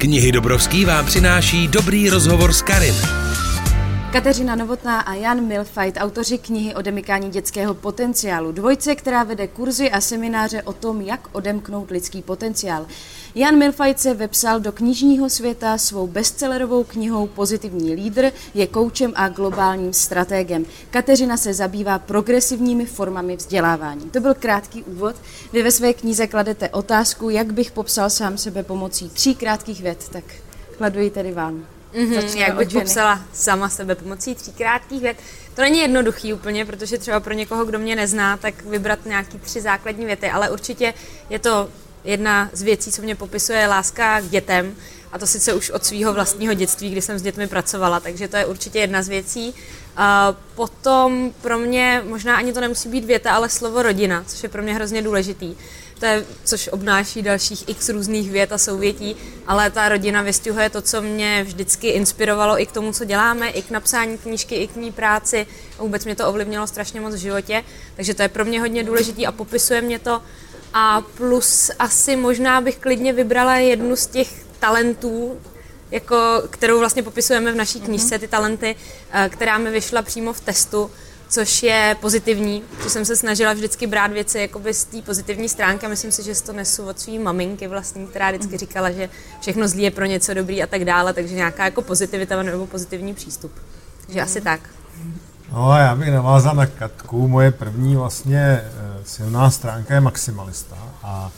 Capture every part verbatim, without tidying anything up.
Knihy Dobrovský vám přináší dobrý rozhovor s Karin. Kateřina Novotná a Jan Milfait, autoři knihy Odemykání dětského potenciálu. Dvojce, která vede kurzy a semináře o tom, jak odemknout lidský potenciál. Jan Milfait se vepsal do knižního světa svou bestsellerovou knihou Pozitivní lídr, je koučem a globálním strategem. Kateřina se zabývá progresivními formami vzdělávání. To byl krátký úvod. Vy ve své knize kladete otázku, jak bych popsal sám sebe pomocí tří krátkých vět. Tak kladu ji tedy vám. Mm-hmm, jak bych popsala sama sebe pomocí tří krátkých vět. To není jednoduchý úplně, protože třeba pro někoho, kdo mě nezná, tak vybrat nějaký tři základní věty, ale určitě je to jedna z věcí, co mě popisuje, láska k dětem, a to sice už od svého vlastního dětství, kdy jsem s dětmi pracovala, takže to je určitě jedna z věcí. Potom pro mě, možná ani to nemusí být věta, ale slovo rodina, což je pro mě hrozně důležitý. To je, což obnáší dalších x různých vět a souvětí, ale ta rodina vystihuje to, co mě vždycky inspirovalo i k tomu, co děláme, i k napsání knížky, i k mý práci. Vůbec mě to ovlivnilo strašně moc v životě, takže to je pro mě hodně důležitý a popisuje mě to. A plus asi možná bych klidně vybrala jednu z těch talentů, jako, kterou vlastně popisujeme v naší knížce, ty talenty, která mi vyšla přímo v testu, což je pozitivní, což jsem se snažila vždycky brát věci jakoby z té pozitivní stránky. Myslím si, že to nesu od svý maminky vlastně, která vždycky říkala, že všechno zlí je pro něco dobrý a tak dále, takže nějaká jako pozitivita nebo pozitivní přístup. Takže mm. asi tak. No a já bych navázal na Katku. Moje první vlastně silná stránka je maximalista a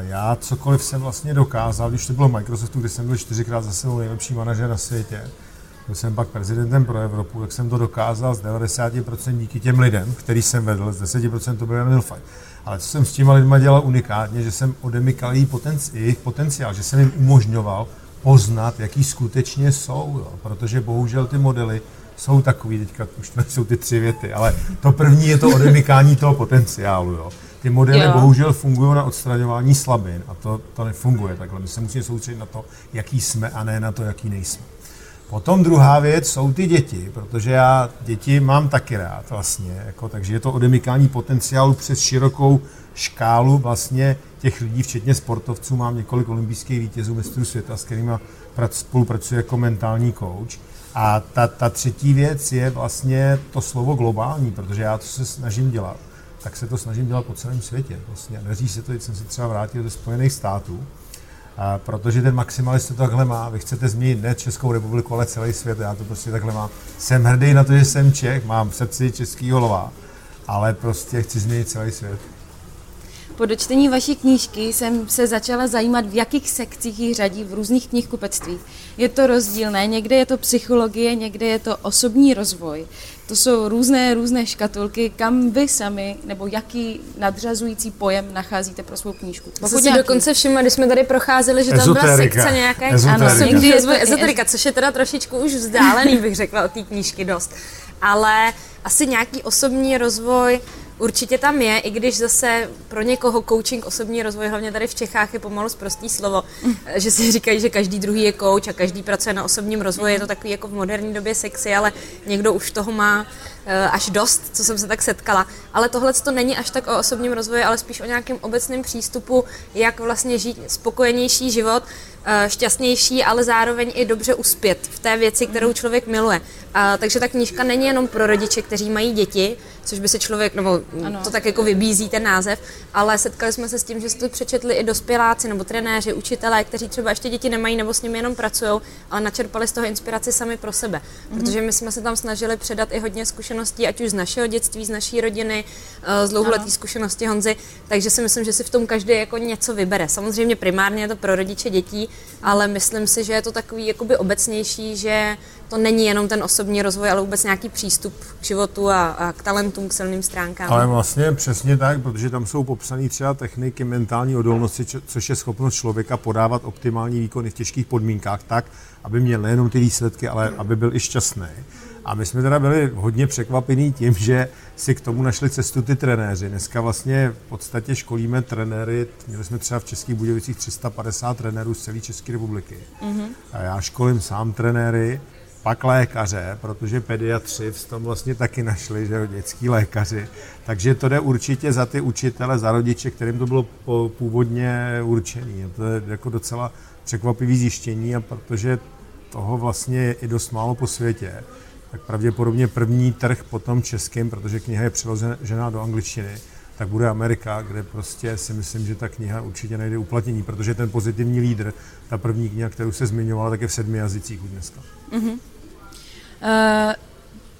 já cokoliv jsem vlastně dokázal, když to bylo Microsoftu, kde jsem byl čtyřikrát za sebou nejlepší manažer na světě, byl jsem pak prezidentem pro Evropu, tak jsem to dokázal z devadesát procent díky těm lidem, který jsem vedl, z deset procent to byl Jan Milfait. Ale co jsem s těma lidma dělal unikátně, že jsem odemykal jejich potenci- potenciál, že jsem jim umožňoval poznat, jaký skutečně jsou, jo, protože bohužel ty modely jsou takový, teďka už to jsou ty tři věty, ale to první je to odemykání toho potenciálu. Jo. Ty modely jo. bohužel fungují na odstraňování slabin a to, to nefunguje takhle. My se musíme soustředit na to, jaký jsme a ne na to, jaký nejsme. Potom druhá věc jsou ty děti, protože já děti mám taky rád vlastně, jako, takže je to odemykání potenciálu přes širokou škálu vlastně těch lidí, včetně sportovců. Mám několik olympijských vítězů, mistrů světa, s kterými spolupracuji jako mentální kouč. A ta, ta třetí věc je vlastně to slovo globální, protože já to se snažím dělat, tak se to snažím dělat po celém světě. Vlastně neří se to, když jsem se třeba vrátil do Spojených států, a protože ten maximalista to takhle má. Vy chcete změnit ne Českou republiku, ale celý svět, já to prostě takhle mám. Jsem hrdý na to, že jsem Čech, mám v srdci českýho lva, ale prostě chci změnit celý svět. Po dočtení vaší knížky jsem se začala zajímat, v jakých sekcích ji řadí v různých knihkupectvích. Je to rozdílné, někde je to psychologie, někde je to osobní rozvoj. To jsou různé, různé škatulky, kam vy sami, nebo jaký nadřazující pojem nacházíte pro svou knížku. Pokud si dokonce všimla, když jsme tady procházeli, že tam byla sekce nějaká ezoterika, což je teda trošičku už vzdálený, bych řekla, od té knížky dost. Ale asi nějaký osobní rozvoj určitě tam je, i když zase pro někoho coaching, osobní rozvoj, hlavně tady v Čechách, je pomalu sprostý slovo, že si říkají, že každý druhý je coach a každý pracuje na osobním rozvoji, je to takový jako v moderní době sexy, ale někdo už toho má až dost, co jsem se tak setkala. Ale tohle to není až tak o osobním rozvoji, ale spíš o nějakém obecném přístupu, jak vlastně žít spokojenější život, šťastnější, ale zároveň i dobře uspět v té věci, kterou člověk miluje. A, takže ta knížka není jenom pro rodiče, kteří mají děti, což by se člověk, nebo ano, to tak jako vybízí ten název, ale setkali jsme se s tím, že si to přečetli i dospěláci nebo trenéři, učitelé, kteří třeba ještě děti nemají nebo s nimi jenom pracují, ale načerpali z toho inspiraci sami pro sebe. Mhm. Protože my jsme se tam snažili předat i hodně zkušeností, ať už z našeho dětství, z naší rodiny, z dlouholetých zkušeností Honzy, takže si myslím, že si v tom každý jako něco vybere. Samozřejmě primárně je to pro rodiče dětí, ale myslím si, že je to takový jakoby obecnější, že to není jenom ten osobní rozvoj, ale vůbec nějaký přístup k životu a, a k talentům, k silným stránkám. Ale vlastně přesně tak, protože tam jsou popsané třeba techniky mentální odolnosti, což je schopnost člověka podávat optimální výkony v těžkých podmínkách tak, aby měl nejenom ty výsledky, ale aby byl i šťastný. A my jsme teda byli hodně překvapení tím, že si k tomu našli cestu ty trenéři. Dneska vlastně v podstatě školíme trenéry, měli jsme třeba v Českých Budějovicích tři sta padesát trenérů z celé České republiky. Mm-hmm. A já školím sám trenéry, pak lékaře, protože pediatři v tom vlastně taky našli, že dětský lékaři. Takže to jde určitě za ty učitele, za rodiče, kterým to bylo původně určené. To je jako docela překvapivé zjištění, a protože toho vlastně je i dost málo po světě, tak pravděpodobně první trh potom českým, protože kniha je přeložená do angličtiny, tak bude Amerika, kde prostě si myslím, že ta kniha určitě najde uplatnění, protože ten pozitivní lídr, ta první kniha, kterou se zmiňovala, tak je v sedmi jazycích dneska. Mm-hmm. Uh...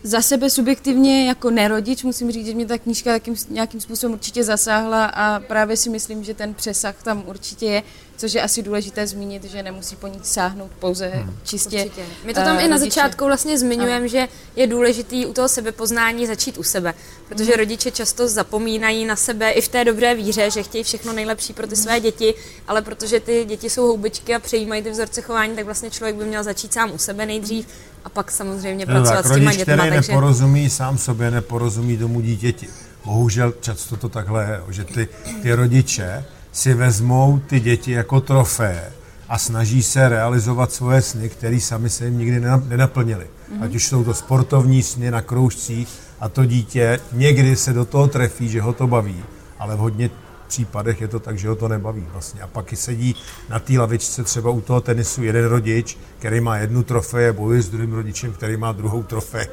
Za sebe subjektivně jako nerodič musím říct, že mě ta knížka nějakým způsobem určitě zasáhla a právě si myslím, že ten přesah tam určitě je, což je asi důležité zmínit, že nemusí po ní sáhnout pouze hmm. čistě určitě. My to tam uh, i na rodiče. Začátku vlastně zmiňujeme, že je důležitý u toho sebepoznání začít u sebe, protože hmm. rodiče často zapomínají na sebe i v té dobré víře, že chtějí všechno nejlepší pro ty hmm. své děti, ale protože ty děti jsou houbičky a přejímají ty vzorce chování, tak vlastně člověk by měl začít sám u sebe nejdřív. A pak samozřejmě no pracovat tak, s těma dětma. Rodič, takže... neporozumí sám sobě, neporozumí tomu dítěti. Bohužel často to takhle je, že ty, ty rodiče si vezmou ty děti jako trofeje a snaží se realizovat svoje sny, které sami se jim nikdy nenaplnili. Mm-hmm. Ať už jsou to sportovní sny na kroužcích a to dítě někdy se do toho trefí, že ho to baví, ale v hodně případech je to tak, že ho to nebaví vlastně. A pak i sedí na té lavičce třeba u toho tenisu jeden rodič, který má jednu trofej, bojuje s druhým rodičem, který má druhou trofej,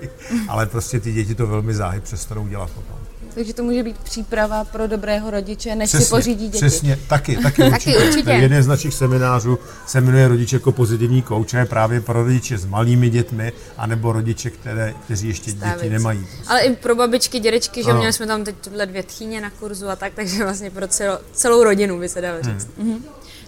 ale prostě ty děti to velmi záhy přestanou dělat potom. Takže to může být příprava pro dobrého rodiče, než přesně, si pořídí děti. Přesně, taky, taky určitě. určitě. Jeden z našich seminářů se jmenuje Rodič jako pozitivní kouč, je právě pro rodiče s malými dětmi, anebo rodiče, které, kteří ještě Stávěc. děti nemají. Prostě. Ale i pro babičky, dědečky, že ano. Měli jsme tam teď tuhle dvě tchýně na kurzu a tak, takže vlastně pro celo, celou rodinu by se dalo říct. Hmm. Mhm.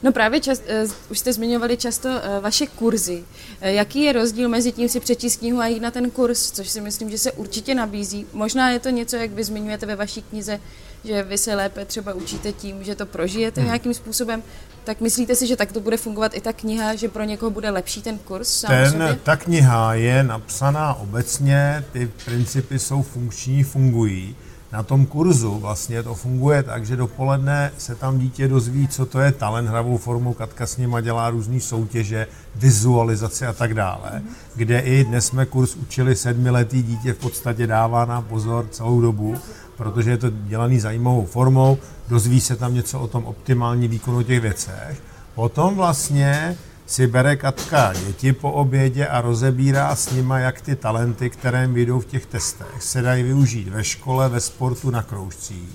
No právě čas, uh, už jste zmiňovali často uh, vaše kurzy. Uh, jaký je rozdíl mezi tím si přečíst knihu a jít na ten kurz, což si myslím, že se určitě nabízí. Možná je to něco, jak vy zmiňujete ve vaší knize, že vy se lépe třeba učíte tím, že to prožijete hmm. nějakým způsobem. Tak myslíte si, že tak to bude fungovat i ta kniha, že pro někoho bude lepší ten kurz? Ten, ta kniha je napsaná obecně, ty principy jsou funkční, fungují. Na tom kurzu vlastně to funguje tak, že dopoledne se tam dítě dozví, co to je talent hravou formou, Katka s nima dělá různý soutěže, vizualizace a tak dále, kde i dnes jsme kurz učili sedmiletý dítě v podstatě dává na pozor celou dobu, protože je to dělaný zajímavou formou, dozví se tam něco o tom optimální výkonu těch věcech, potom vlastně si bere Katka děti po obědě a rozebírá s nima, jak ty talenty, které vyjdou v těch testech, se dají využít ve škole, ve sportu, na kroužcích.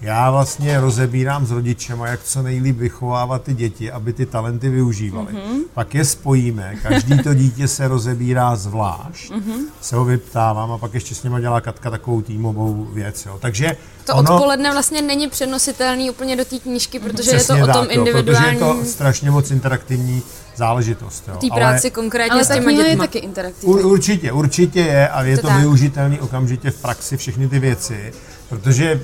Já vlastně rozebírám s rodičema, jak co nejlíp vychovávat ty děti, aby ty talenty využívaly. Mm-hmm. Pak je spojíme, každý to dítě se rozebírá zvlášť, mm-hmm. se ho vyptávám a pak ještě s nima dělá Katka takovou týmovou věc. Jo. Takže to ono, odpoledne vlastně není přenositelný úplně do té knížky, protože je to o tom tak, individuální... Protože je to strašně moc interaktivní záležitost. Jo. Tý práci ale, konkrétně ale s těma dětma. Je taky interaktivní. Ur, určitě, určitě je a je to, to využitelný okamžitě v praxi všechny ty věci, protože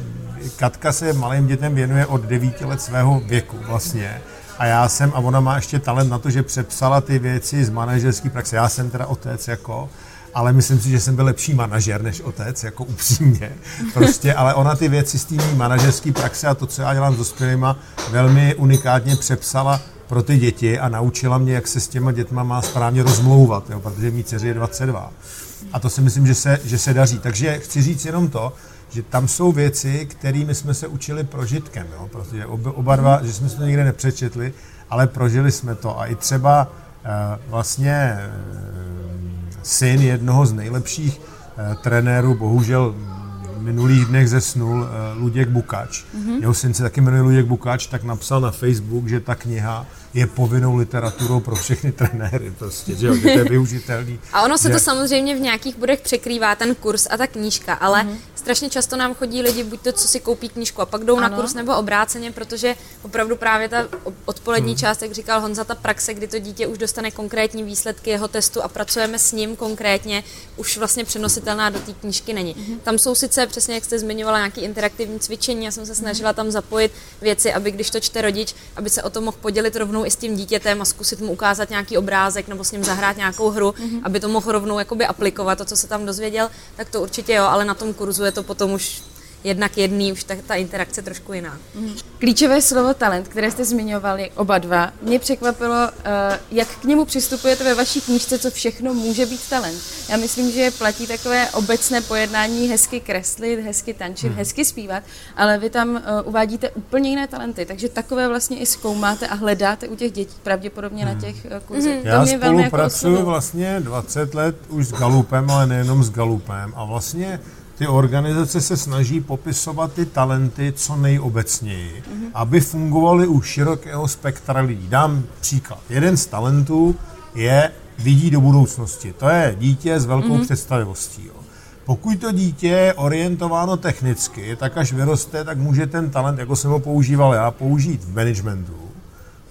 Katka se malým dětem věnuje od devíti let svého věku vlastně a já jsem, a ona má ještě talent na to, že přepsala ty věci z manažerské praxe, já jsem teda otec jako, ale myslím si, že jsem byl lepší manažer než otec, jako upřímně, prostě, ale ona ty věci z té manažerské praxe a to, co já dělám s dospělýma, velmi unikátně přepsala pro ty děti a naučila mě, jak se s těma dětma má správně rozmlouvat, jo, protože mý dceři je dvacet dva a to si myslím, že se, že se daří, takže chci říct jenom to, že tam jsou věci, kterými jsme se učili prožitkem, jo? Protože oba dva, že jsme se to nikde nepřečetli, ale prožili jsme to. A i třeba uh, vlastně uh, syn jednoho z nejlepších uh, trenérů, bohužel v minulých dnech zesnul, uh, Luděk Bukáč. Mm-hmm. Jeho syn se taky jmenuje Luděk Bukáč, tak napsal na Facebook, že ta kniha je povinnou literaturou pro všechny trenéry, prostě, že jo, to je využitelný. A ono se že... to samozřejmě v nějakých bodech překrývá, ten kurz a ta knížka, ale mm-hmm. strašně často nám chodí lidi, buď to, co si koupí knížku a pak jdou ano. na kurz, nebo obráceně, protože opravdu právě ta odpolední mm. část, jak říkal Honza, ta praxe, kdy to dítě už dostane konkrétní výsledky jeho testu a pracujeme s ním konkrétně, už vlastně přenositelná do té knížky není. Mm-hmm. Tam jsou sice, přesně jak jste zmiňovala, nějaké interaktivní cvičení, já jsem se snažila tam zapojit věci, aby když to čte rodič, aby se o to mohl podělit rovnou i s tím dítětem a zkusit mu ukázat nějaký obrázek nebo s ním zahrát nějakou hru, mm-hmm. aby to mohl rovnou jakoby aplikovat, to, co se tam dozvěděl, tak to určitě jo, ale na tom kurzu je to potom už jednak jedný, už ta, ta interakce trošku jiná. Klíčové slovo talent, které jste zmiňovali oba dva, mě překvapilo, jak k němu přistupujete ve vaší knížce, co všechno může být talent. Já myslím, že platí takové obecné pojednání hezky kreslit, hezky tančit, hmm. hezky zpívat, ale vy tam uvádíte úplně jiné talenty, takže takové vlastně i zkoumáte a hledáte u těch dětí, pravděpodobně hmm. na těch kurzech. Hmm. Já spolupracuju jako vlastně dvacet let už s Galupem, ale nejenom s Galupem a vlastně ty organizace se snaží popisovat ty talenty co nejobecněji, mm-hmm. aby fungovaly u širokého spektra lidí. Dám příklad. Jeden z talentů je vidí do budoucnosti. To je dítě s velkou mm-hmm. představivostí. Jo. Pokud to dítě je orientováno technicky, tak až vyroste, tak může ten talent, jako jsem ho používal já, použít v managementu.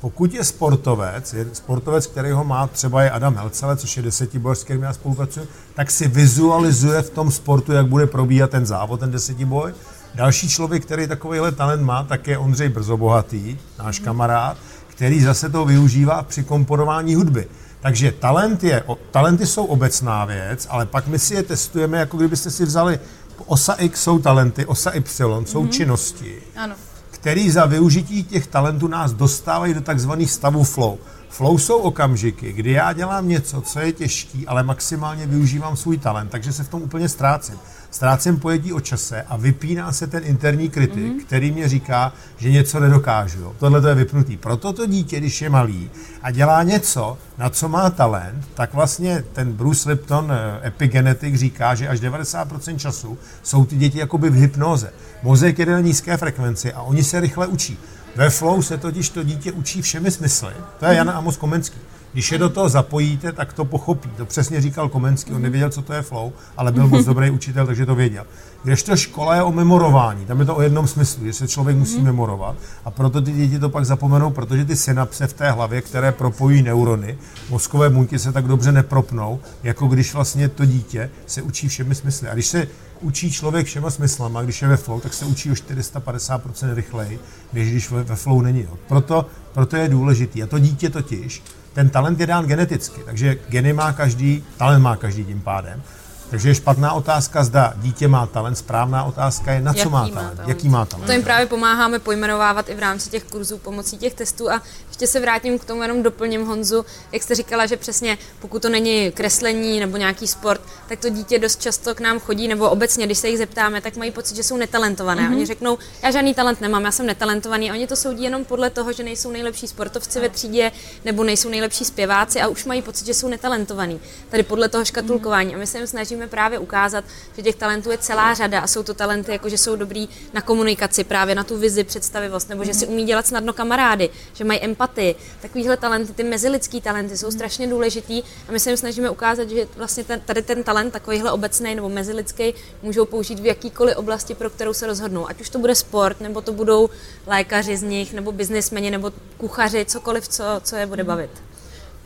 Pokud je sportovec, je sportovec, který ho má třeba je Adam Helcele, což je desetibojař, s kterým já spolupracuji, tak si vizualizuje v tom sportu, jak bude probíhat ten závod, ten desetiboj. Další člověk, který takovýhle talent má, tak je Ondřej Brzobohatý, náš kamarád, který zase to využívá při komponování hudby. Takže talent je, talenty jsou obecná věc, ale pak my si je testujeme, jako kdybyste si vzali, osa X jsou talenty, osa Y jsou mm-hmm. činnosti. Ano. Který za využití těch talentů nás dostávají do takzvaných stavů flow. Flow jsou okamžiky, kdy já dělám něco, co je těžký, ale maximálně využívám svůj talent, takže se v tom úplně ztrácím. Ztrácím pojetí o čase a vypíná se ten interní kritik, mm-hmm. který mě říká, že něco nedokážu. Tohle je vypnutý. Proto to dítě, když je malý a dělá něco, na co má talent, tak vlastně ten Bruce Lipton, epigenetik, říká, že až devadesát procent času jsou ty děti jakoby v hypnoze. Mozek je na nízké frekvenci a oni se rychle učí. Ve flow se totiž to dítě učí všemi smysly. To je Jan Amos Komenský. Když je do toho zapojíte, tak to pochopí. To přesně říkal Komenský, on nevěděl, co to je flow, ale byl moc dobrý učitel, takže to věděl. Kdežto škola je o memorování, tam je to o jednom smyslu, že se člověk musí memorovat a proto ty děti to pak zapomenou, protože ty synapse v té hlavě, které propojí neurony, mozkové buňky se tak dobře nepropnou, jako když vlastně to dítě se učí všemi smysly. A když se učí člověk všema smyslama, když je ve flow, tak se učí o čtyři sta padesát procent rychleji, než když ve flow není. Proto, proto je důležitý. A to dítě totiž, ten talent je dán geneticky, takže geny má každý, talent má každý tím pádem. Takže je špatná otázka, zda dítě má talent, správná otázka je, na co má talent, má talent, jaký má talent. To jim právě pomáháme pojmenovávat i v rámci těch kurzů pomocí těch testů a ještě se vrátím k tomu, jenom doplním Honzu, jak jste říkala, že přesně pokud to není kreslení nebo nějaký sport, tak to dítě dost často k nám chodí, nebo obecně, když se jich zeptáme, tak mají pocit, že jsou netalentované. Mm-hmm. Oni řeknou, já žádný talent nemám, já jsem netalentovaný. A oni to soudí jenom podle toho, že nejsou nejlepší sportovci ve třídě nebo nejsou nejlepší zpěváci a už mají pocit, že jsou netalentovaní. Tady podle toho škatulkování. Mm-hmm. A my se jim snažíme právě ukázat, že těch talentů je celá řada a jsou to talenty, jako že jsou dobrý na komunikaci, právě na tu vizi, představivost, nebo že si umí dělat snadno kamarády, že mají empatii. Takovýhle talenty, ty mezilidský talenty jsou strašně důležitý a my se jim snažíme ukázat, že vlastně ten, tady ten talent, takovýhle obecnej nebo mezilidský, můžou použít v jakýkoliv oblasti, pro kterou se rozhodnou. Ať už to bude sport, nebo to budou lékaři z nich, nebo biznismeni, nebo kuchaři, cokoliv, co, co je bude bavit.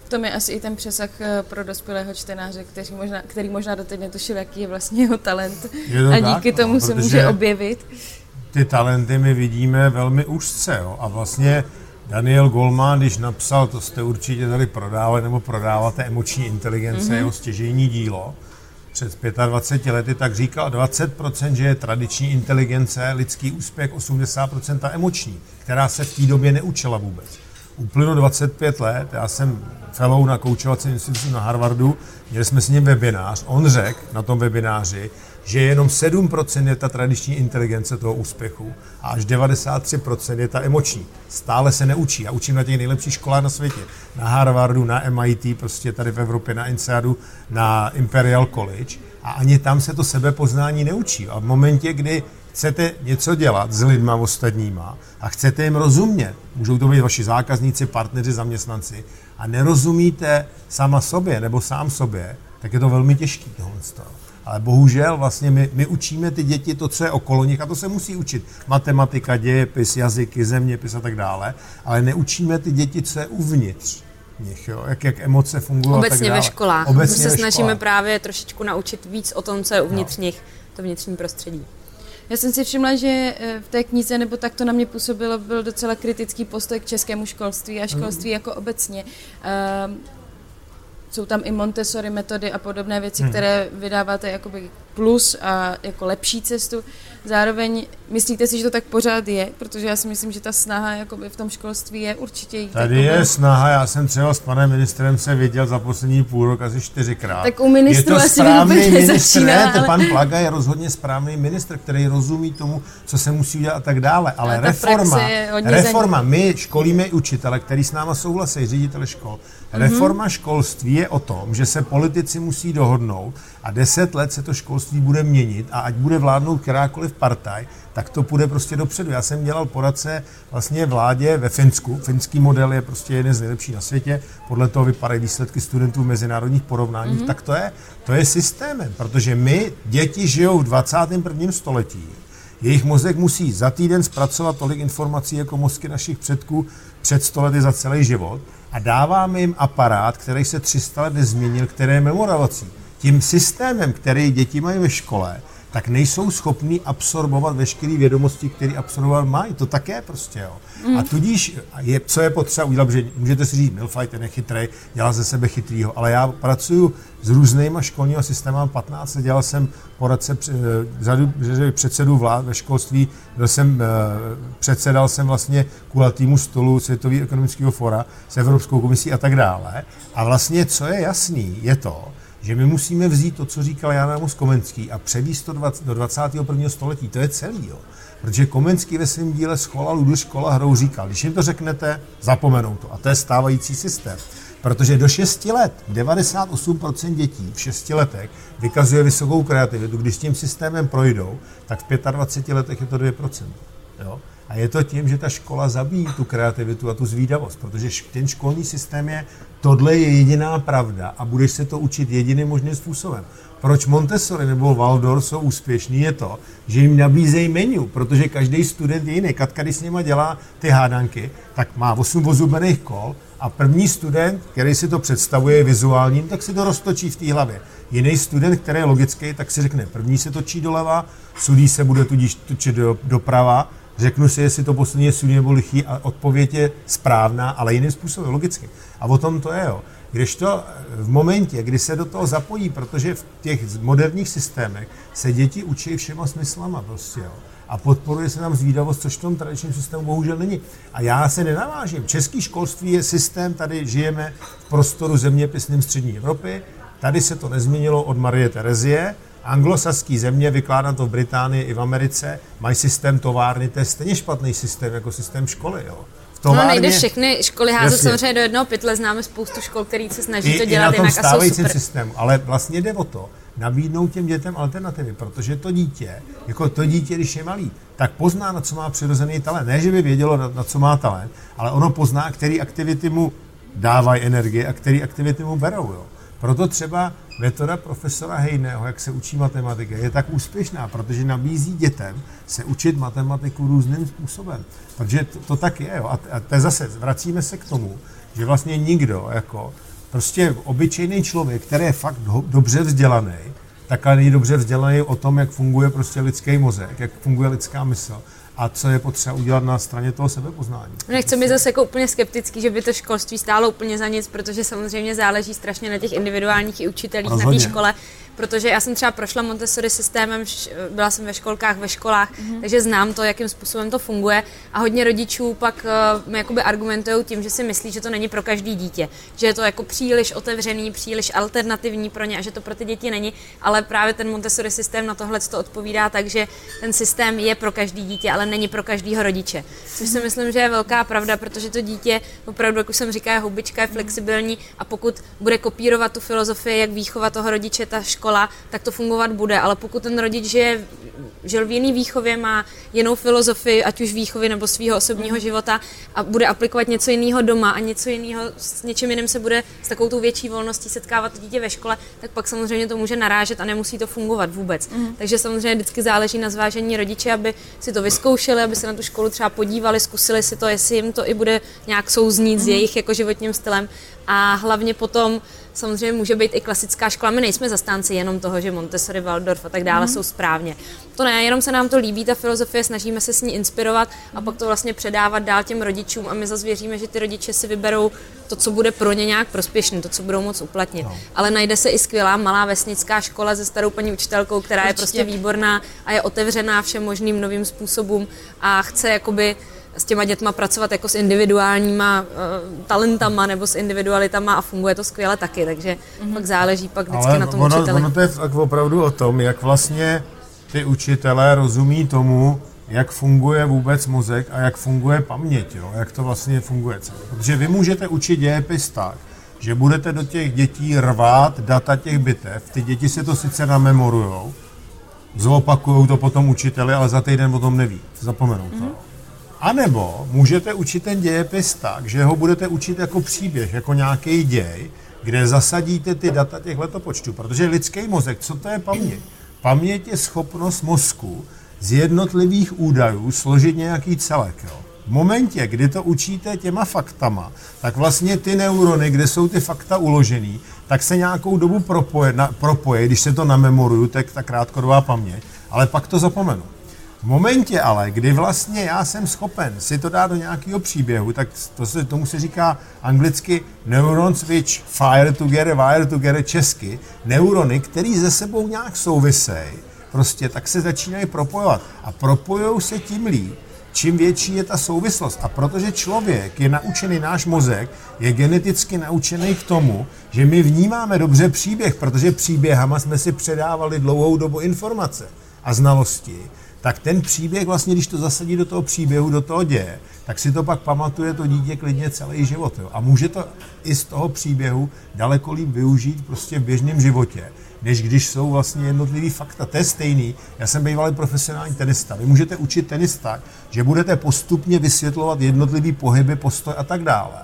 To je asi i ten přesah pro dospělého čtenáře, který možná, který možná doteď netušil, jaký je vlastně jeho talent. Je to a díky tak, tomu no, se může objevit. Ty talenty my vidíme velmi úzce. Jo? A vlastně Daniel Goleman, když napsal, to jste určitě tady prodávali, nebo prodáváte emoční inteligence, mm-hmm. jeho stěžejní dílo, před dvaceti pěti lety, tak říkal dvacet procent, že je tradiční inteligence, lidský úspěch, osmdesát procent emoční, která se v té době neučila vůbec. Uplynulo dvacet pět let, já jsem fellow na koučovacím institutu na Harvardu, měli jsme s ním webinář, on řekl na tom webináři, že jenom sedm procent je ta tradiční inteligence toho úspěchu a až devadesát tři procent je ta emoční. Stále se neučí. Já učím na těch nejlepších školách na světě. Na Harvardu, na M I T, prostě tady v Evropě, na INSEADu, na Imperial College a ani tam se to sebepoznání neučí. A v momentě, kdy chcete něco dělat s lidma ostatníma a chcete jim rozumět, můžou to být vaši zákazníci, partneři, zaměstnanci, a nerozumíte sama sobě nebo sám sobě, tak je to velmi těžký tohle stav. Ale bohužel vlastně my, my učíme ty děti to, co je okolo nich a to se musí učit. Matematika, dějepis, jazyky, zeměpis a tak dále, ale neučíme ty děti, co je uvnitř nich, jo? Jak, jak emoce fungují a tak dále. Obecně ve školách. Obecně se ve školách. Snažíme právě trošičku naučit víc o tom, co je uvnitř no. nich, to vnitřní prostředí. Já jsem si všimla, že v té knize, nebo tak to na mě působilo, byl docela kritický postoj k českému školství a školství mm. jako obecně. Um, jsou tam i Montessori metody a podobné věci, mm. které vydáváte jakoby plus a jako lepší cestu. Zároveň myslíte si, že to tak pořád je? Protože já si myslím, že ta snaha jakoby v tom školství je určitě jí. Tady takovou... je snaha, já jsem třeba s panem ministrem se viděl za poslední půl rok asi čtyřikrát. Tak u ministru asi vůbec nezačíná. Ale... pan Plaga je rozhodně správný ministr, který rozumí tomu, co se musí udělat a tak dále. Ale reforma, reforma. My školíme učitele, který s náma souhlasí, ředitele škol. Reforma mm-hmm. školství je o tom, že se politici musí dohodnout a deset let se to školství bude měnit a ať bude vládnout kterákoliv partaj, tak to půjde prostě dopředu. Já jsem dělal poradce vlastně vládě ve Finsku. Finský model je prostě jeden z nejlepších na světě. Podle toho vypadají výsledky studentů v mezinárodních porovnáních. Mm-hmm. Tak to je, to je systémem, protože my děti žijou v dvacátém prvním století. Jejich mozek musí za týden zpracovat tolik informací jako mozky našich předků před sto lety za celý život a dáváme jim aparát, který se tři sta let nezměnil, který je memorací. Tím systémem, který děti mají ve škole, tak nejsou schopní absorbovat veškeré vědomosti, které absorbovat mají. To také prostě, jo. Mm. A tudíž, je, co je potřeba udělat, že můžete si říct, Milfait, ten je chytrej, dělá ze sebe chytrýho, ale já pracuju s různýma školního systémem patnáct, dělal jsem poradce předsedu vlád ve školství, byl jsem, předsedal jsem vlastně kulatýmu stolu Světového ekonomického fóra s Evropskou komisí a tak dále. A vlastně, co je jasný, je to, že my musíme vzít to, co říkal Jan Amos Komenský a převést to do dvacátého prvního století. To je celý, jo. Protože Komenský ve svém díle Škola ludu, škola hrou říkal, když jim to řeknete, zapomenou to. A to je stávající systém. Protože do šesti let devadesát osm procent dětí v šesti letech vykazuje vysokou kreativitu. Když s tím systémem projdou, tak v dvaceti pěti letech je to dvě procenta. Jo? A je to tím, že ta škola zabíjí tu kreativitu a tu zvídavost, protože ten školní systém je, tohle je jediná pravda a budeš se to učit jediným možným způsobem. Proč Montessori nebo Waldorf jsou úspěšný je to, že jim nabízejí menu, protože každý student je jiný. Katka, když s nima dělá ty hádanky, tak má osm ozubených kol a první student, který si to představuje vizuálním, tak si to roztočí v té hlavě. Jiný student, který je logický, tak si řekne, první se točí doleva, sudý se bude tudíž točit do, doprava, řeknu si, jestli to poslední je sudý nebo lichý a odpověď je správná, ale jiným způsobem, logicky. A o tom to je, jo. Když to v momentě, kdy se do toho zapojí, protože v těch moderních systémech se děti učí všema smyslama prostě, jo. A podporuje se nám zvídavost, což v tom tradičním systému bohužel není. A já se nenavážím. Český školství je systém, tady žijeme v prostoru zeměpisným střední Evropy, tady se to nezměnilo od Marie Terezie. Anglosaský země, vykládám to v Británii i v Americe, mají systém továrny, to je stejně špatný systém jako systém školy, jo. V továrně, no nejde všechny školy házet samozřejmě do jednoho pytle, známe spoustu škol, který se snaží I, to dělat jinak a jsou super. Systému, ale vlastně jde o to, nabídnout těm dětem alternativy, protože to dítě, jako to dítě, když je malý, tak pozná, na co má přirozený talent. Ne, že by vědělo, na, na co má talent, ale ono pozná, který aktivity mu dávají energie a který aktivity mu berou, jo. Proto třeba metoda profesora Hejného, jak se učí matematika, je tak úspěšná, protože nabízí dětem se učit matematiku různým způsobem. Takže to, to tak je. Jo. A, a to je zase, vracíme se k tomu, že vlastně nikdo, jako prostě obyčejný člověk, který je fakt do, dobře vzdělaný, tak ale není dobře vzdělaný o tom, jak funguje prostě lidský mozek, jak funguje lidská mysl. A co je potřeba udělat na straně toho sebepoznání. Nechci mi zase jako úplně skeptický, že by to školství stálo úplně za nic, protože samozřejmě záleží strašně na těch individuálních i učitelích na té škole. Protože já jsem třeba prošla Montessori systémem, byla jsem ve školkách, ve školách, mm-hmm. takže znám to, jakým způsobem to funguje a hodně rodičů pak uh, jakoby argumentují tím, že si myslí, že to není pro každý dítě, že je to jako příliš otevřený, příliš alternativní pro ně a že to pro ty děti není, ale právě ten Montessori systém na tohle to odpovídá, takže ten systém je pro každý dítě, ale není pro každýho rodiče. Což si myslím, že je velká pravda, protože to dítě opravdu, jak už jsem říkala, je houbička, je flexibilní a pokud bude kopírovat tu filozofii, jak výchova toho rodiče, ta škola, Škola, tak to fungovat bude, ale pokud ten rodič žije, žil v jiný výchově, má jinou filozofii, ať už výchovy nebo svého osobního života a bude aplikovat něco jiného doma a něco jiného, s něčím jiným se bude s takovou tou větší volností setkávat to dítě ve škole, tak pak samozřejmě to může narážet a nemusí to fungovat vůbec. Mm. Takže samozřejmě vždycky záleží na zvážení rodiče, aby si to vyzkoušeli, aby se na tu školu třeba podívali, zkusili si to, jestli jim to i bude nějak souznít mm. s jejich jako životním stylem a hlavně potom samozřejmě může být i klasická škola. My nejsme zastánci jenom toho, že Montessori, Waldorf a tak dále mm. jsou správně. To ne, jenom se nám to líbí, ta filozofie, snažíme se s ní inspirovat a pak to vlastně předávat dál těm rodičům a my zase věříme, že ty rodiče si vyberou to, co bude pro ně nějak prospěšné, to, co budou moc uplatnit. No. Ale najde se i skvělá malá vesnická škola se starou paní učitelkou, která Určitě. je prostě výborná a je otevřená všem možným novým způsobům a chce jakoby s těma dětma pracovat jako s individuálníma uh, talentama nebo s individualitama a funguje to skvěle taky, takže mm-hmm. pak záleží pak vždycky Ale na tom ono, učiteli. Ono to je tak opravdu o tom, jak vlastně ty učitelé rozumí tomu, jak funguje vůbec mozek a jak funguje paměť, jo? Jak to vlastně funguje celé. Protože vy můžete učit dějepis tak, že budete do těch dětí rvát data těch bitev, ty děti si to sice namemorujou, zopakujou to potom učiteli, ale za týden o tom neví, zapomenou to. Mm-hmm. A nebo můžete učit ten dějepis tak, že ho budete učit jako příběh, jako nějaký děj, kde zasadíte ty data těch letopočtů. Protože lidský mozek, co to je paměť? Paměť je schopnost mozku z jednotlivých údajů složit nějaký celek. Jo. V momentě, kdy to učíte těma faktama, tak vlastně ty neurony, kde jsou ty fakta uložený, tak se nějakou dobu propoje, na, propoje když se to namemoruju, tak ta krátkodobá paměť, ale pak to zapomenu. V momentě ale, kdy vlastně já jsem schopen si to dát do nějakého příběhu, tak to se, tomu se říká anglicky neuron switch, fire together, wire together, česky, neurony, které ze sebou nějak souvisejí, prostě tak se začínají propojovat a propojou se tím líp, čím větší je ta souvislost. A protože člověk je naučený, náš mozek je geneticky naučený k tomu, že my vnímáme dobře příběh, protože příběhama jsme si předávali dlouhou dobu informace a znalosti, tak ten příběh vlastně, když to zasadí do toho příběhu, do toho děje, tak si to pak pamatuje to dítě klidně celý život. Jo. A může to i z toho příběhu daleko líp využít prostě v běžném životě, než když jsou vlastně jednotlivý fakta. To je stejný. Já jsem bývalý profesionální tenista. Vy můžete učit tenis tak, že budete postupně vysvětlovat jednotlivý pohyby, postoj a tak dále.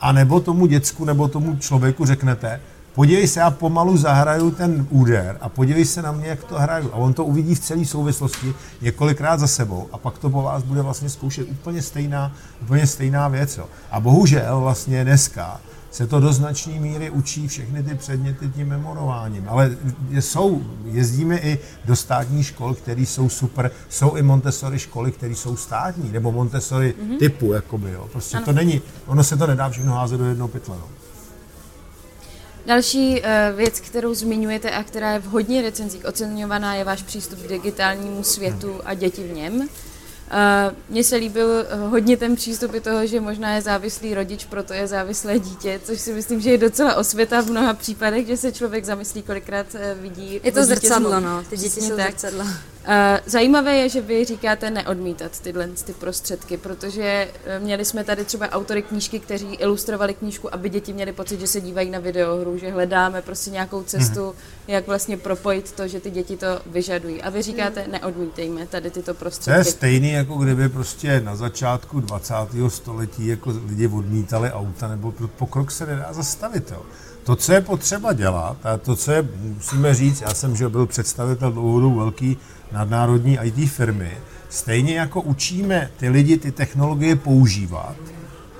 A nebo tomu děcku nebo tomu člověku řeknete, podívej se, já pomalu zahraju ten úder a podívej se na mě, jak to hraju. A on to uvidí v celé souvislosti několikrát za sebou a pak to po vás bude vlastně zkoušet úplně stejná, úplně stejná věc. Jo. A bohužel vlastně dneska se to do značné míry učí všechny ty předměty tím memorováním. Ale jsou, jezdíme i do státních škol, které jsou super, jsou i Montessori školy, které jsou státní, nebo Montessori mm-hmm. typu, jakoby, jo. Prostě ano. To není, ono se to nedá všechno házet do jednoho pytle. No. Další věc, kterou zmiňujete a která je v hodně recenzích oceňovaná, je váš přístup k digitálnímu světu a děti v něm. Mně se líbil hodně ten přístup i toho, že možná je závislý rodič, proto je závislé dítě, což si myslím, že je docela osvěta v mnoha případech, že se člověk zamyslí, kolikrát vidí. Je to zrcadlo, no, ty děti jsou zrcadla. Zajímavé je, že vy říkáte neodmítat tyhle ty prostředky, protože měli jsme tady třeba autory knížky, kteří ilustrovali knížku, aby děti měli pocit, že se dívají na videohru, že hledáme prostě nějakou cestu, mm. jak vlastně propojit to, že ty děti to vyžadují. A vy říkáte, mm. neodmítejme tady tyto prostředky. To je stejný, jako kdyby prostě na začátku dvacátého století jako lidi odmítali auta, nebo pokrok se nedá zastavit, jo. To, co je potřeba dělat, a to, co je, musíme říct, já jsem že byl představitel dlouhodobou velký nadnárodní í té firmy, stejně jako učíme ty lidi ty technologie používat,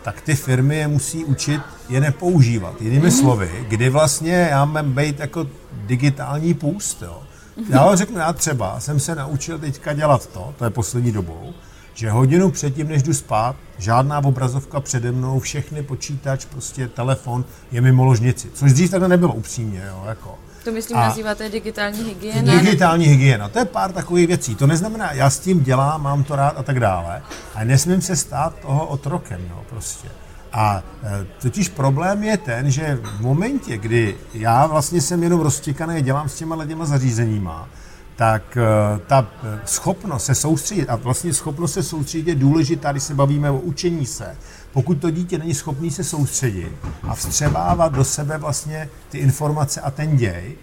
tak ty firmy je musí učit je nepoužívat. Jinými slovy, kdy vlastně já mám být jako digitální půst. Jo. Já vám řeknu, já třeba jsem se naučil teďka dělat to, to je poslední dobou, že hodinu předtím, než jdu spát, žádná obrazovka přede mnou, všechny počítač, prostě telefon je mimo ložnici. Což dřív takhle nebylo, upřímně. Jo, jako. To myslím a nazýváte digitální hygiena. Digitální hygiena, to je pár takových věcí. To neznamená, já s tím dělám, mám to rád a tak dále. A nesmím se stát toho otrokem, jo, prostě. A e, totiž problém je ten, že v momentě, kdy já vlastně jsem jenom roztikaný, dělám s těma těma zařízeníma, tak ta schopnost se soustředit, a vlastně schopnost se soustředit je důležitá, když se bavíme o učení se. Pokud to dítě není schopné se soustředit a vstřebávat do sebe vlastně ty informace a ten děj,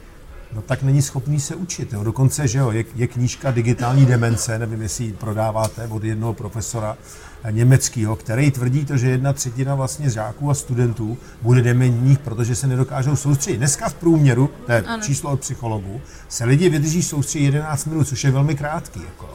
no tak není schopný se učit. Jo. Dokonce, že jo, je, je knížka Digitální demence, nevím, jestli ji prodáváte, od jednoho profesora německého, který tvrdí to, že jedna třetina vlastně žáků a studentů bude dementních, protože se nedokážou soustředit. Dneska v průměru, to je ano. číslo od psychologů, se lidi vydrží soustředit jedenáct minut, což je velmi krátký. Jako.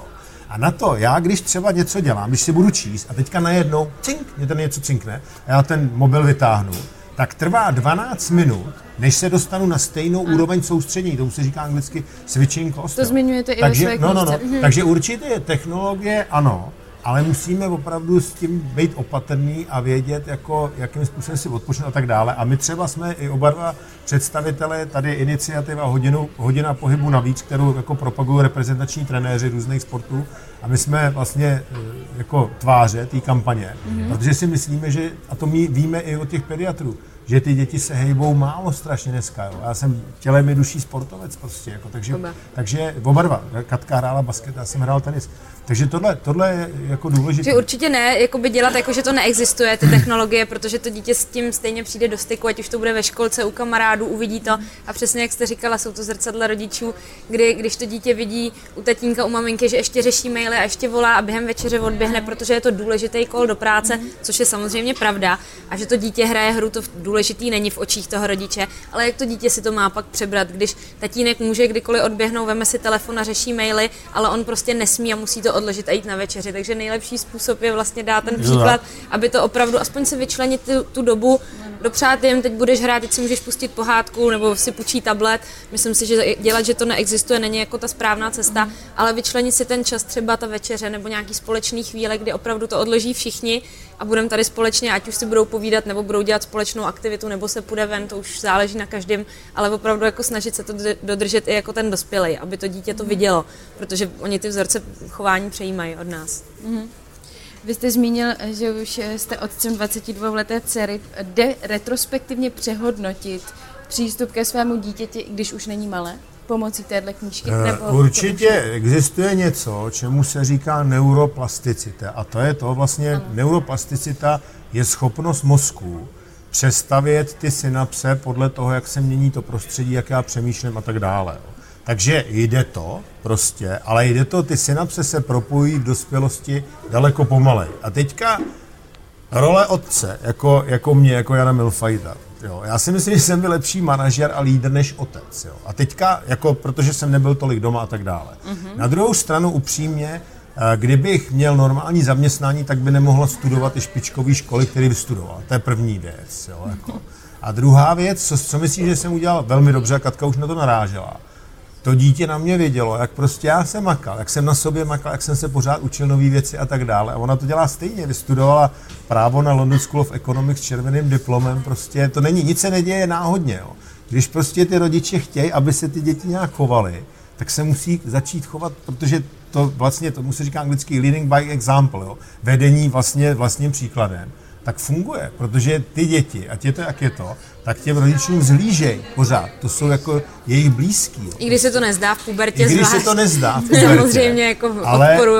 A na to, já když třeba něco dělám, když si budu číst a teďka najednou cink, mě ten něco cinkne a já ten mobil vytáhnu, tak trvá dvanáct minut, než se dostanu na stejnou úroveň soustředění. Tomu se říká anglicky switching cost. To zmiňujete i ve své knize. No, no, no. Mm. Takže určitě je technologie, ano, ale musíme opravdu s tím být opatrní a vědět, jako, jakým způsobem si odpočnout a tak dále. A my třeba jsme i oba dva představitelé, tady je iniciativa hodinu, hodina pohybu navíc, kterou jako propagují reprezentační trenéři různých sportů. A my jsme vlastně jako tváře té kampaně, mm-hmm. protože si myslíme, že, a to my víme i od těch pediatrů, že ty děti se hejbou málo strašně dneska. Jo. Já jsem tělem i duší sportovec prostě, jako, takže, takže oba dva. Katka hrála basket, já jsem hrál tenis. Takže tohle, tohle je jako důležité. Že určitě ne, jakoby dělat, jako, že to neexistuje, ty technologie, protože to dítě s tím stejně přijde do styku, ať už to bude ve školce, u kamarádů, uvidí to. A přesně jak jste říkala, jsou to zrcadla rodičů, kdy, když to dítě vidí u tatínka, u maminky, že ještě řeší maily a ještě volá a během večeře odběhne, protože je to důležitý kol do práce, což je samozřejmě pravda. A že to dítě hraje hru, to důležitý není v očích toho rodiče, ale jak to dítě si to má pak přebrat, když tatínek může kdykoliv odběhnout, veme si telefon a řeší maily, ale on prostě nesmí a musí to odložit a jít na večeři, takže nejlepší způsob je vlastně dát ten příklad, aby to opravdu aspoň se vyčlenit tu, tu dobu, dopřát jim, teď budeš hrát, teď si můžeš pustit pohádku nebo si půjčí tablet, myslím si, že dělat, že to neexistuje, není jako ta správná cesta, mm. ale vyčlenit si ten čas, třeba ta večeře nebo nějaký společný chvíle, kdy opravdu to odloží všichni a budeme tady společně, ať už si budou povídat nebo budou dělat společnou aktivitu nebo se půjde ven, to už záleží na každém, ale opravdu jako snažit se to dodržet i jako ten dospělý, aby to dítě to mm. vidělo, protože oni ty vzorce chování přejímají od nás. Mm-hmm. Vy jste zmínil, že už jste otcem dvacetidvouleté dcery. Jde retrospektivně přehodnotit přístup ke svému dítěti, když už není malé, pomocí téhle knížky? Nebo určitě existuje něco, čemu se říká neuroplasticita. A to je to vlastně, ano. Neuroplasticita je schopnost mozku přestavět ty synapse podle toho, jak se mění to prostředí, jak já přemýšlím a tak dále. Takže jde to prostě, ale jde to, ty synapse se propojí v dospělosti daleko pomalej. A teďka role otce, jako, jako mě, jako Jana Milfaita. Jo. Já si myslím, že jsem byl lepší manažer a lídr než otec. Jo. A teďka, jako, protože jsem nebyl tolik doma a tak dále. Mm-hmm. Na druhou stranu upřímně, kdybych měl normální zaměstnání, tak by nemohla studovat i špičkové školy, které by studoval. To je první věc. Jo, jako. A druhá věc, co, co myslím, že jsem udělal velmi dobře, a Katka už na to narážela. To dítě na mě vědělo, jak prostě já jsem makal, jak jsem na sobě makal, jak jsem se pořád učil nové věci a tak dále. A ona to dělá stejně, vystudovala právo na London School of Economics s červeným diplomem, prostě to není, nic se neděje náhodně. Jo. Když prostě ty rodiče chtějí, aby se ty děti nějak chovaly, tak se musí začít chovat, protože to vlastně, tomu se říká anglicky leading by example, jo. Vedení vlastně vlastním příkladem. Tak funguje, protože ty děti, ať je to, jak je to, tak těm rodičům zhlížej pořád. To jsou jako jejich blízký. Jo. I když se to nezdá v pubertě. I když zvlášť, se to nezdá v pubertě. Samozřejmě jako odporujou.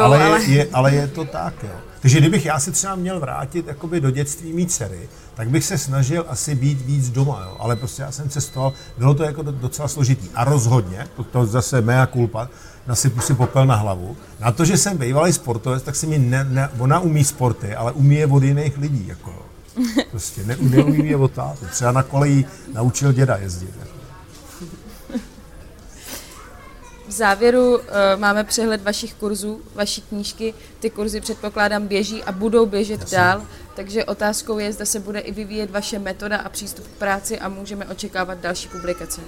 Ale, ale, je, je, ale je to tak, jo. Takže kdybych já se třeba měl vrátit jakoby do dětství mý dcery, tak bych se snažil asi být víc doma, jo. Ale prostě já jsem cestoval, bylo to jako docela složitý. A rozhodně, to, to zase mea culpa, nasypu si popel na hlavu. Na to, že jsem bývalý sportovec, tak se mi ne, ne, ona umí sporty, ale umí je od jiných lidí, jako prostě ne, neumí je od táty. Třeba na kole jí naučil děda jezdit. Jako. V závěru uh, máme přehled vašich kurzů, vaší knížky. Ty kurzy, předpokládám, běží a budou běžet Jasně. dál, takže otázkou je, zda se bude i vyvíjet vaše metoda a přístup k práci a můžeme očekávat další publikace.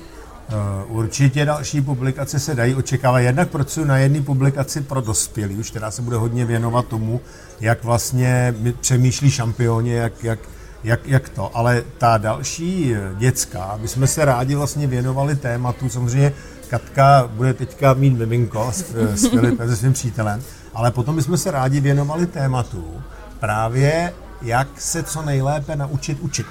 Uh, určitě další publikace se dají očekávat. Jednak pracuji na jedné publikaci pro dospělí, už která se bude hodně věnovat tomu, jak vlastně přemýšlí šampioni, jak, jak, jak, jak to. Ale ta další dětská, my jsme se rádi vlastně věnovali tématu, samozřejmě Katka bude teďka mít miminko s, s Filipem, se svým přítelem, ale potom bychom se rádi věnovali tématu právě, jak se co nejlépe naučit učit.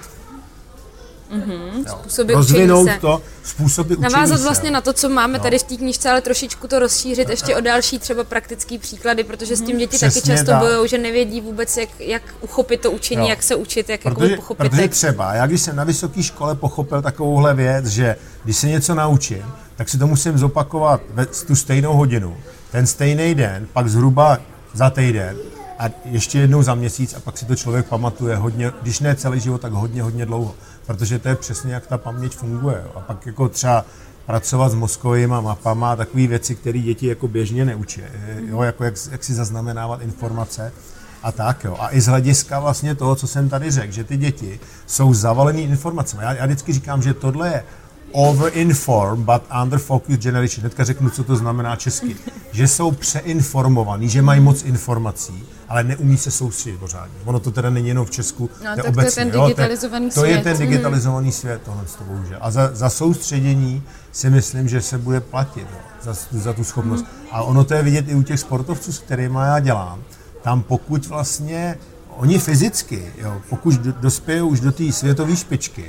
Mm-hmm. Způsoby rozvinout učení se. To, způsoby učení Navázat se. Vlastně na to, co máme no. tady v té knížce, ale trošičku to rozšířit ještě o další třeba praktické příklady, protože s tím děti Přesně taky často tak. bojují, že nevědí vůbec, jak, jak uchopit to učení, no. jak se učit, jak protože, jako pochopit. Protože třeba, já když jsem na vysoké škole pochopil takovouhle věc, že když se něco naučím, tak si to musím zopakovat ve tu stejnou hodinu, ten stejný den, pak zhruba za týden a ještě jednou za měsíc a pak si to člověk pamatuje hodně, když ne celý život, tak hodně, hodně dlouho. Protože to je přesně, jak ta paměť funguje. Jo. A pak jako třeba pracovat s mozkovými mapama, takové věci, které děti jako běžně neučí. Jo, jako jak, jak si zaznamenávat informace. a tak. Jo. A i z hlediska vlastně toho, co jsem tady řekl, že ty děti jsou zavalený informacemi. Já, já vždycky říkám, že tohle je over-informed, but under-focused generation. Hnedka řeknu, co to znamená česky. Že jsou přeinformovaní, že mají moc informací, ale neumí se soustředit pořádně. Ono to teda není jenom v Česku, no, to obecně. To je ten digitalizovaný jo, to, to svět. To je ten digitalizovaný hmm. svět, tohle to bohužel. A za, za soustředění si myslím, že se bude platit jo, za, za tu schopnost. Hmm. A ono to je vidět i u těch sportovců, s kterými já dělám. Tam pokud vlastně oni fyzicky, jo, pokud dospějí už do té světové špičky,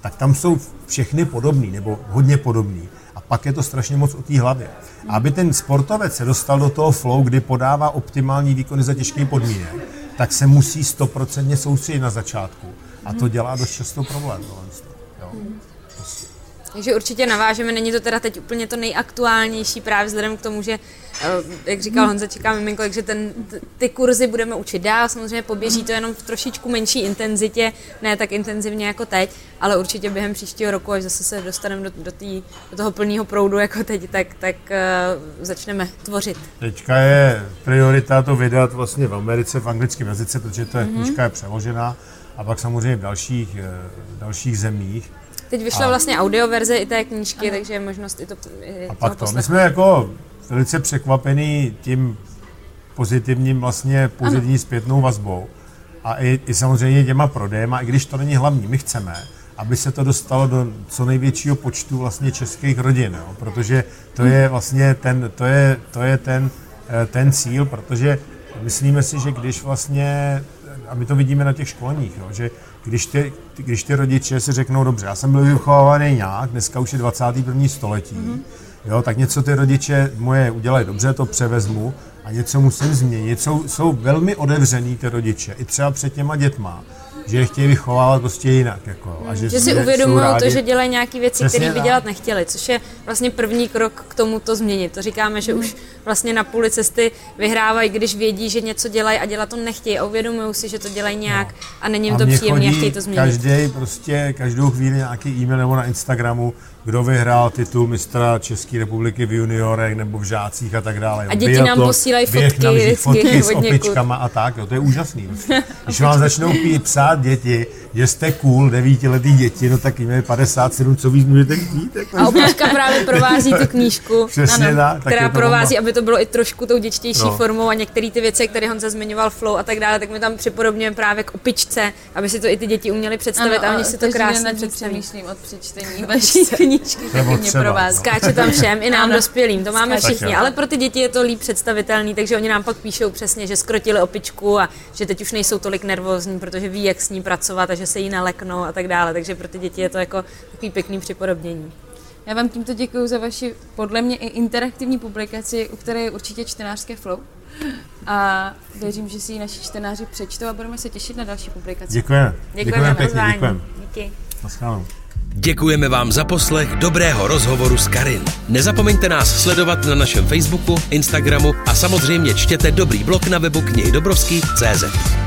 tak tam jsou všechny podobný, nebo hodně podobný. A pak je to strašně moc o té hlavě. A aby ten sportovec se dostal do toho flow, kdy podává optimální výkony za těžkých podmínek, tak se musí stoprocentně soustředit na začátku. A to dělá dost často problém. Jo. Takže určitě navážeme, není to teda teď úplně to nejaktuálnější právě vzhledem k tomu, že, jak říkal Honza, čeká miminko, takže ten, ty kurzy budeme učit dál, samozřejmě poběží to jenom v trošičku menší intenzitě, ne tak intenzivně jako teď, ale určitě během příštího roku, až zase se dostaneme do, do, tý, do toho plného proudu jako teď, tak, tak uh, začneme tvořit. Teďka je priorita to vydat vlastně v Americe, v anglickém jazyce, protože ta mm-hmm. knížka je přeložená a pak samozřejmě v dalších, dalších zemích. Teď vyšla a vlastně audioverze i té knížky, ano. Takže je možnost i to i a pak to. My jsme jako velice překvapení tím pozitivním vlastně pozitivní ano. zpětnou vazbou a i, i samozřejmě těma prodejema, i když to není hlavní, my chceme, aby se to dostalo do co největšího počtu vlastně českých rodin, jo? Protože to je vlastně ten, to je, to je ten, ten cíl, protože myslíme si, že když vlastně, a my to vidíme na těch školních, jo? Že Když ty, když ty rodiče si řeknou, dobře, já jsem byl vychovávaný nějak, dneska už je dvacáté první století, mm-hmm. jo, tak něco ty rodiče moje udělají dobře, to převezmu a něco musím změnit. Jsou, jsou velmi otevřený ty rodiče, i třeba před těma dětma, že je chtějí vychovávat prostě jinak. Jako, a že, že si uvědomují to, že dělají nějaké věci, které by dělat nechtěli, což je vlastně první krok k tomu to změnit. To říkáme, že už vlastně na půli cesty vyhrávají, když vědí, že něco dělají a dělat to nechtějí a uvědomují si, že to dělají nějak no. a není jim to příjemné a chtějí to změnit. Každý prostě každou chvíli nějaký e-mail nebo na Instagramu, kdo vyhrál titul mistra České republiky v juniorech nebo v žácích a tak dále. A děti Byl nám to, posílají fotky, vždy, fotky s opičkama a tak, jo, to je úžasný. Když vám začnou psát děti, že jste cool, devítiletý děti, no tak jim je padesát sedm, co víc můžete chtít. A opička právě provází tu knížku, přesně, ano, tak, která provází, to aby to bylo i trošku tou děčtější no. formou a některé ty věci, které Honza zmiňoval, flow a tak dále, tak my tam připodobňujeme právě k opičce, aby si to i ty děti uměly představit ano, a oni si to krásně představí. Od přečtení vaší knížky taky pro vás. Skáče tam všem, i nám ano. dospělým, to máme Skáče. Všichni, ale pro ty děti je to líp představitelný, takže oni nám pak píšou přesně, že skrotili opičku a že teď už nejsou tolik nervózní, protože ví, jak s ní pracovat a že se jí naleknou a tak dále, takže pro ty děti je to jako takový pěkný připodobnění. Já vám tímto děkuju za vaši, podle mě, i interaktivní publikaci, u které je určitě čtenářské flow. A věřím, že si ji naši čtenáři přečtou a budeme se těšit na další publikaci. Děkujeme. Děkujeme, děkujeme pěkně, děkujeme. Naschledanou. Děkujeme vám za poslech dobrého rozhovoru s Karin. Nezapomeňte nás sledovat na našem Facebooku, Instagramu a samozřejmě čtěte dobrý blog na webu knihydobrovský tečka cz.